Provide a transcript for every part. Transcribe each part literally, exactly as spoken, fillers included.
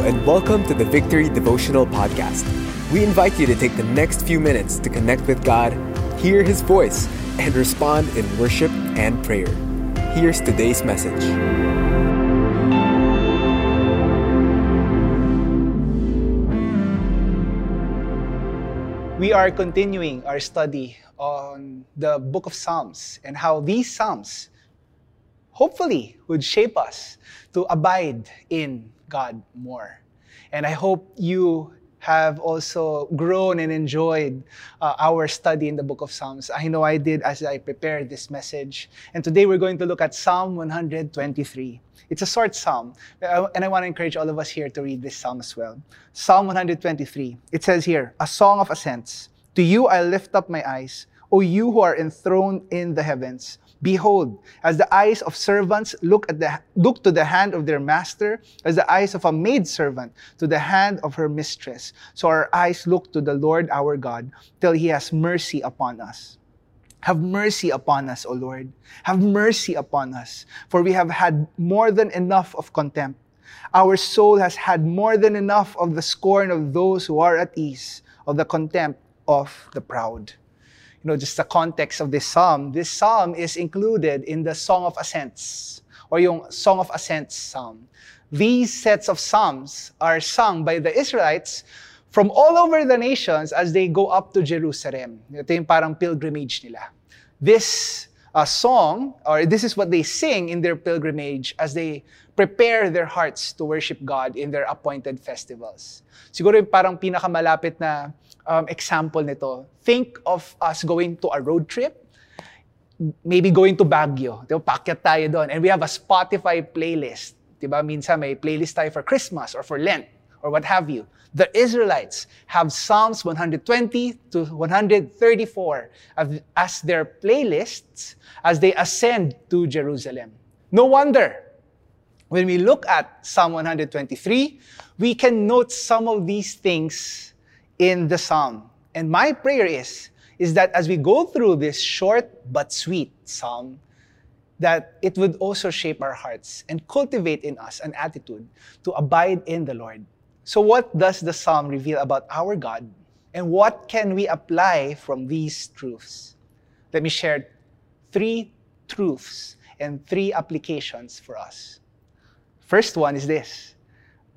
Hello and welcome to the Victory Devotional Podcast. We invite you to take the next few minutes to connect with God, hear His voice, and respond in worship and prayer. Here's today's message. We are continuing our study on the Book of Psalms and how these Psalms hopefully would shape us to abide in God more. And I hope you have also grown and enjoyed uh, our study in the Book of Psalms. I know I did as I prepared this message. And today we're going to look at Psalm one twenty-three. It's a short psalm, and I want to encourage all of us here to read this psalm as well. Psalm one twenty-three, it says here, "A song of ascents. To you I lift up my eyes, O you who are enthroned in the heavens. Behold, as the eyes of servants look at the look to the hand of their master, as the eyes of a maidservant to the hand of her mistress, so our eyes look to the Lord our God, till He has mercy upon us. Have mercy upon us, O Lord. Have mercy upon us, for we have had more than enough of contempt. Our soul has had more than enough of the scorn of those who are at ease, of the contempt of the proud." You know, just the context of this psalm. This psalm is included in the Song of Ascents, or yung Song of Ascents psalm. These sets of psalms are sung by the Israelites from all over the nations as they go up to Jerusalem. Ito yung parang pilgrimage nila. This uh, song, or this is what they sing in their pilgrimage as they prepare their hearts to worship God in their appointed festivals. Siguro yung parang pinakamalapit na Um, example nito, think of us going to a road trip, maybe going to Baguio, diba? Pakyat tayo doon, and we have a Spotify playlist, diba? Minsan may playlist tayo for Christmas or for Lent or what have you. The Israelites have Psalms one twenty to one thirty-four as their playlists as they ascend to Jerusalem. No wonder, when we look at Psalm one twenty-three, we can note some of these things in the psalm. And my prayer is, is that as we go through this short but sweet psalm, that it would also shape our hearts and cultivate in us an attitude to abide in the Lord. So what does the psalm reveal about our God? And what can we apply from these truths? Let me share three truths and three applications for us. First one is this: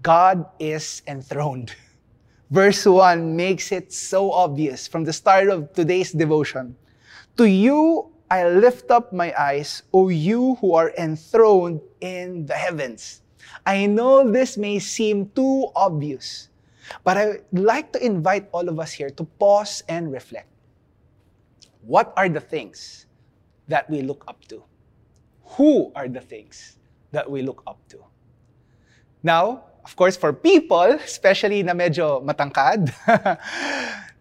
God is enthroned. Verse one makes it so obvious from the start of today's devotion. To you I lift up my eyes, O you who are enthroned in the heavens. I know this may seem too obvious, but I'd like to invite all of us here to pause and reflect. What are the things that we look up to? Who are the things that we look up to? Now, of course, for people, especially na medyo matangkad,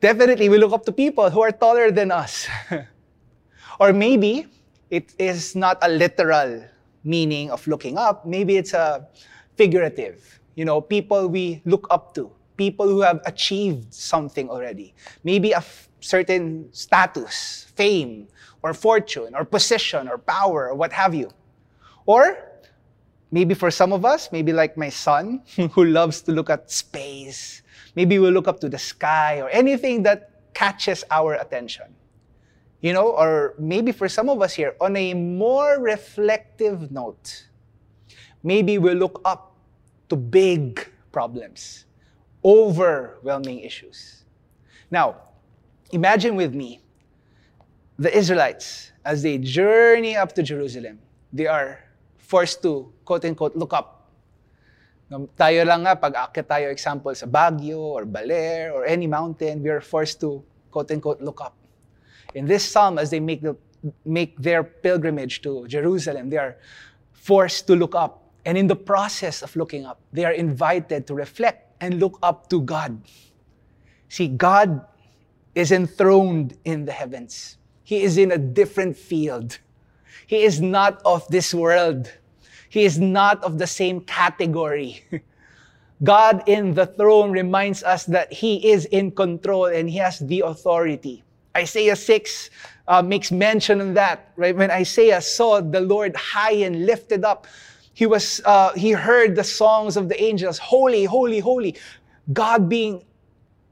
definitely we look up to people who are taller than us. Or maybe it is not a literal meaning of looking up. Maybe it's a figurative. You know, people we look up to. People who have achieved something already. Maybe a f- certain status, fame, or fortune, or position, or power, or what have you. Or maybe for some of us, maybe like my son, who loves to look at space. Maybe we'll look up to the sky or anything that catches our attention. You know, or maybe for some of us here, on a more reflective note, maybe we'll look up to big problems, overwhelming issues. Now, imagine with me, the Israelites, as they journey up to Jerusalem, they are forced to, quote-unquote, look up. Tayo lang nga, pag aakyat tayo, example, sa Baguio or Baler or any mountain, we are forced to, quote-unquote, look up. In this psalm, as they make, the, make their pilgrimage to Jerusalem, they are forced to look up. And in the process of looking up, they are invited to reflect and look up to God. See, God is enthroned in the heavens. He is in a different field. He is not of this world. He is not of the same category. God in the throne reminds us that He is in control and He has the authority. Isaiah six uh, makes mention of that, right? When Isaiah saw the Lord high and lifted up, He was. Uh, he heard the songs of the angels, holy, holy, holy, God being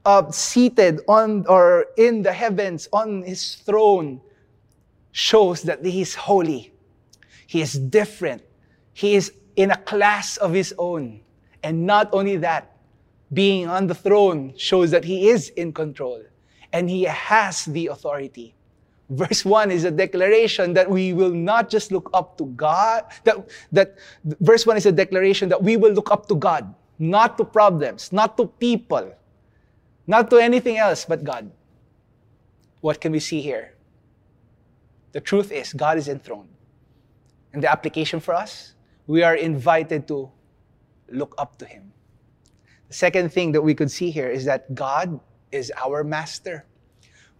uh, seated on or in the heavens on his throne shows that he is holy. He is different. He is in a class of his own. And not only that, being on the throne shows that he is in control and he has the authority. Verse one is a declaration that we will not just look up to God. That, that verse one is a declaration that we will look up to God, not to problems, not to people, not to anything else but God. What can we see here? The truth is, God is enthroned. And the application for us, we are invited to look up to Him. The second thing that we could see here is that God is our master.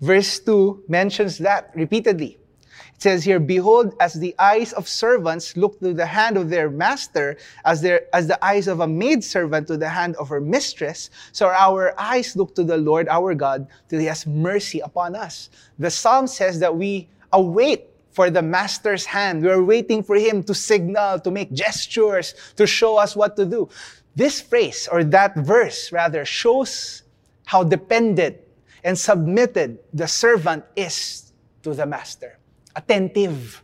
Verse two mentions that repeatedly. It says here, "Behold, as the eyes of servants look to the hand of their master, as, their, as the eyes of a maidservant to the hand of her mistress, so our eyes look to the Lord our God, till He has mercy upon us." The Psalm says that we await for the master's hand. We are waiting for Him to signal, to make gestures, to show us what to do. This phrase, or that verse rather, shows how dependent and submitted the servant is to the master. Attentive.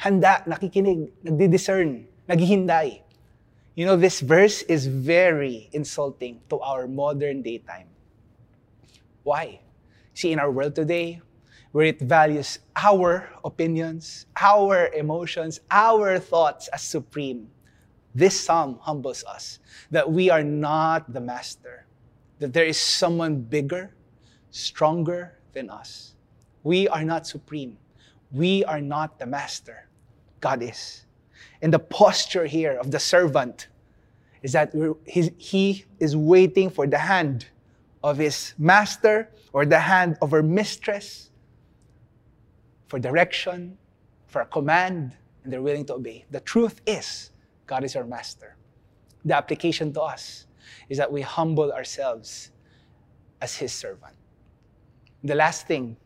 Handa, nakikinig, nagdi-discern, naghihinday. You know, this verse is very insulting to our modern day time. Why? See, in our world today, where it values our opinions, our emotions, our thoughts as supreme, this psalm humbles us that we are not the master, that there is someone bigger, stronger than us. We are not supreme. We are not the master. God is. And the posture here of the servant is that his, he is waiting for the hand of his master or the hand of her mistress for direction, for a command, and they're willing to obey. The truth is, God is our master. The application to us is that we humble ourselves as His servant. The last thing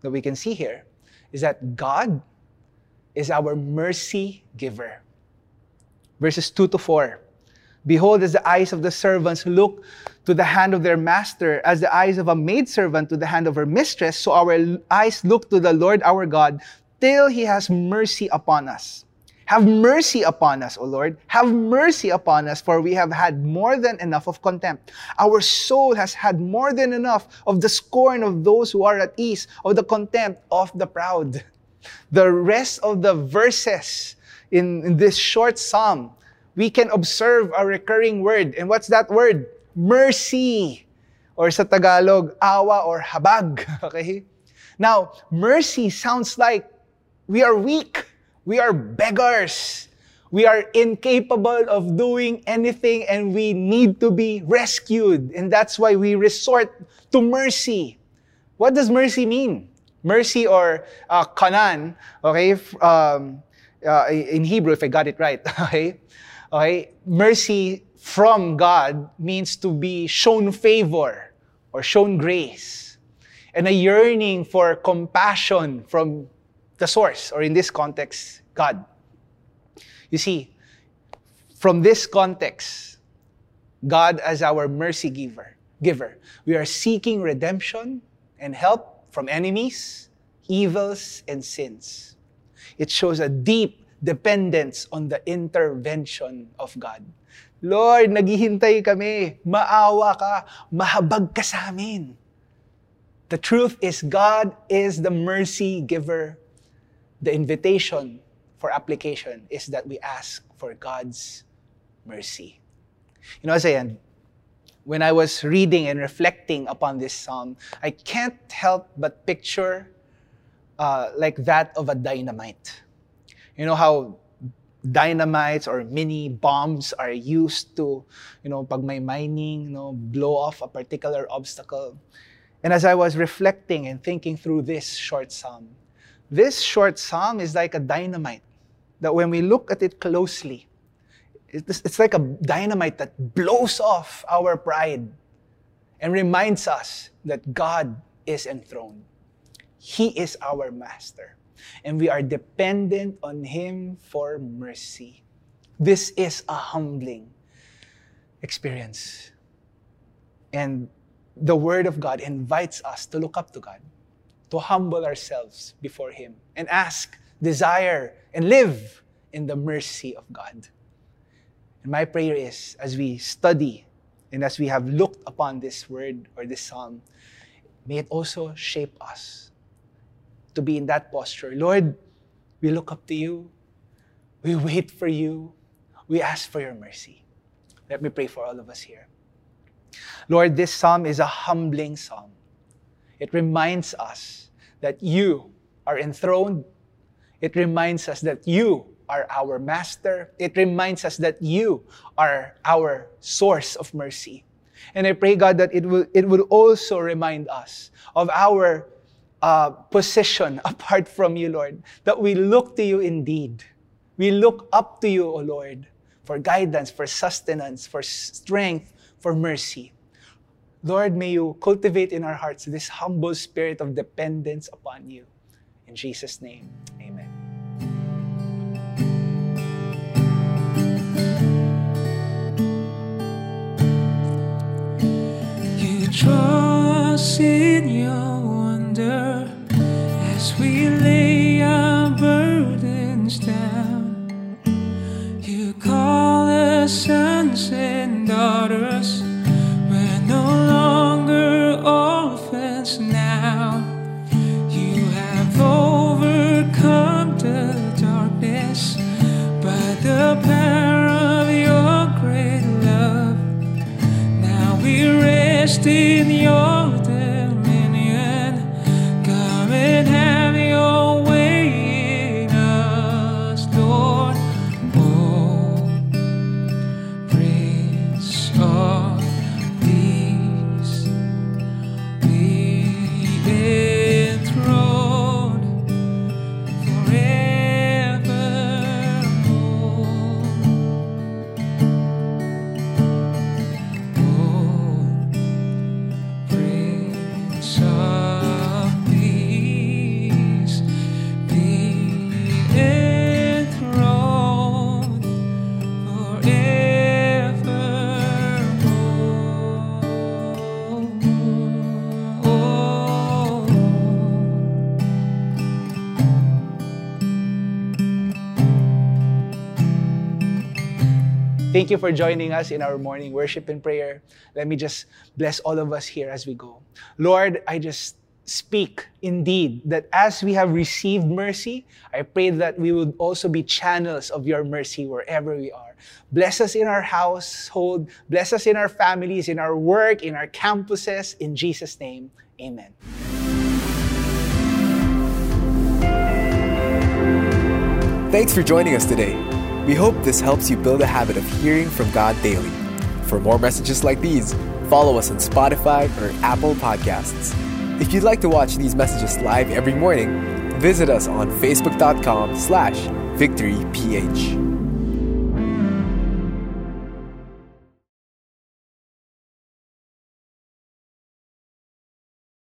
that we can see here is that God is our mercy giver. Verses two to four. "Behold, as the eyes of the servants look to the hand of their master, as the eyes of a maidservant to the hand of her mistress, so our eyes look to the Lord our God, till He has mercy upon us. Have mercy upon us, O Lord. Have mercy upon us, for we have had more than enough of contempt. Our soul has had more than enough of the scorn of those who are at ease, of the contempt of the proud." The rest of the verses in, in this short psalm, we can observe a recurring word. And what's that word? Mercy. Or sa Tagalog, awa or habag. Okay? Now, mercy sounds like we are weak. We are beggars. We are incapable of doing anything and we need to be rescued. And that's why we resort to mercy. What does mercy mean? Mercy or uh, kanan, okay, um, uh, in Hebrew, if I got it right, okay? Okay? Mercy from God means to be shown favor or shown grace and a yearning for compassion from the source, or in this context, God. You see, from this context, God as our mercy giver, giver, we are seeking redemption and help from enemies, evils, and sins. It shows a deep dependence on the intervention of God. Lord, naghihintay kami, maawa ka, mahabag ka sa amin. The truth is, God is the mercy giver. The invitation for application is that we ask for God's mercy. You know, as I end, when I was reading and reflecting upon this psalm, I can't help but picture uh, like that of a dynamite. You know how dynamites or mini bombs are used to, you know, pag may mining, you know, blow off a particular obstacle. And as I was reflecting and thinking through this short psalm, this short psalm is like a dynamite that when we look at it closely, it's like a dynamite that blows off our pride and reminds us that God is enthroned. He is our master, and we are dependent on Him for mercy. This is a humbling experience. And the Word of God invites us to look up to God, to humble ourselves before Him, and ask, desire, and live in the mercy of God. And my prayer is, as we study and as we have looked upon this word or this psalm, may it also shape us to be in that posture. Lord, we look up to you. We wait for you. We ask for your mercy. Let me pray for all of us here. Lord, this psalm is a humbling psalm. It reminds us that you are enthroned. It reminds us that you are our master. It reminds us that you are our source of mercy. And I pray, God, that it will, it will also remind us of our uh, position apart from you, Lord, that we look to you indeed. We look up to you, O Lord, for guidance, for sustenance, for strength, for mercy. Lord, may you cultivate in our hearts this humble spirit of dependence upon you. In Jesus' name, amen. You draw us in your wonder as we lay our burdens down. You call us sons and daughters. We're no longer orphans now. You have overcome the darkness by the power of your great love. Now we rest in your dominion. Come and have your way in us, Lord. Oh, Prince of Peace, be enthroned forevermore. Oh, Prince of Peace, be enthroned forevermore. Oh, Thank you for joining us in our morning worship and prayer. Let me just bless all of us here as we go. Lord, I just speak indeed that as we have received mercy, I pray that we would also be channels of your mercy wherever we are. Bless us in our household, bless us in our families, in our work, in our campuses. In Jesus' name, amen. Thanks for joining us today. We hope this helps you build a habit of hearing from God daily. For more messages like these, follow us on Spotify or Apple Podcasts. If you'd like to watch these messages live every morning, visit us on facebook dot com slash victory p h.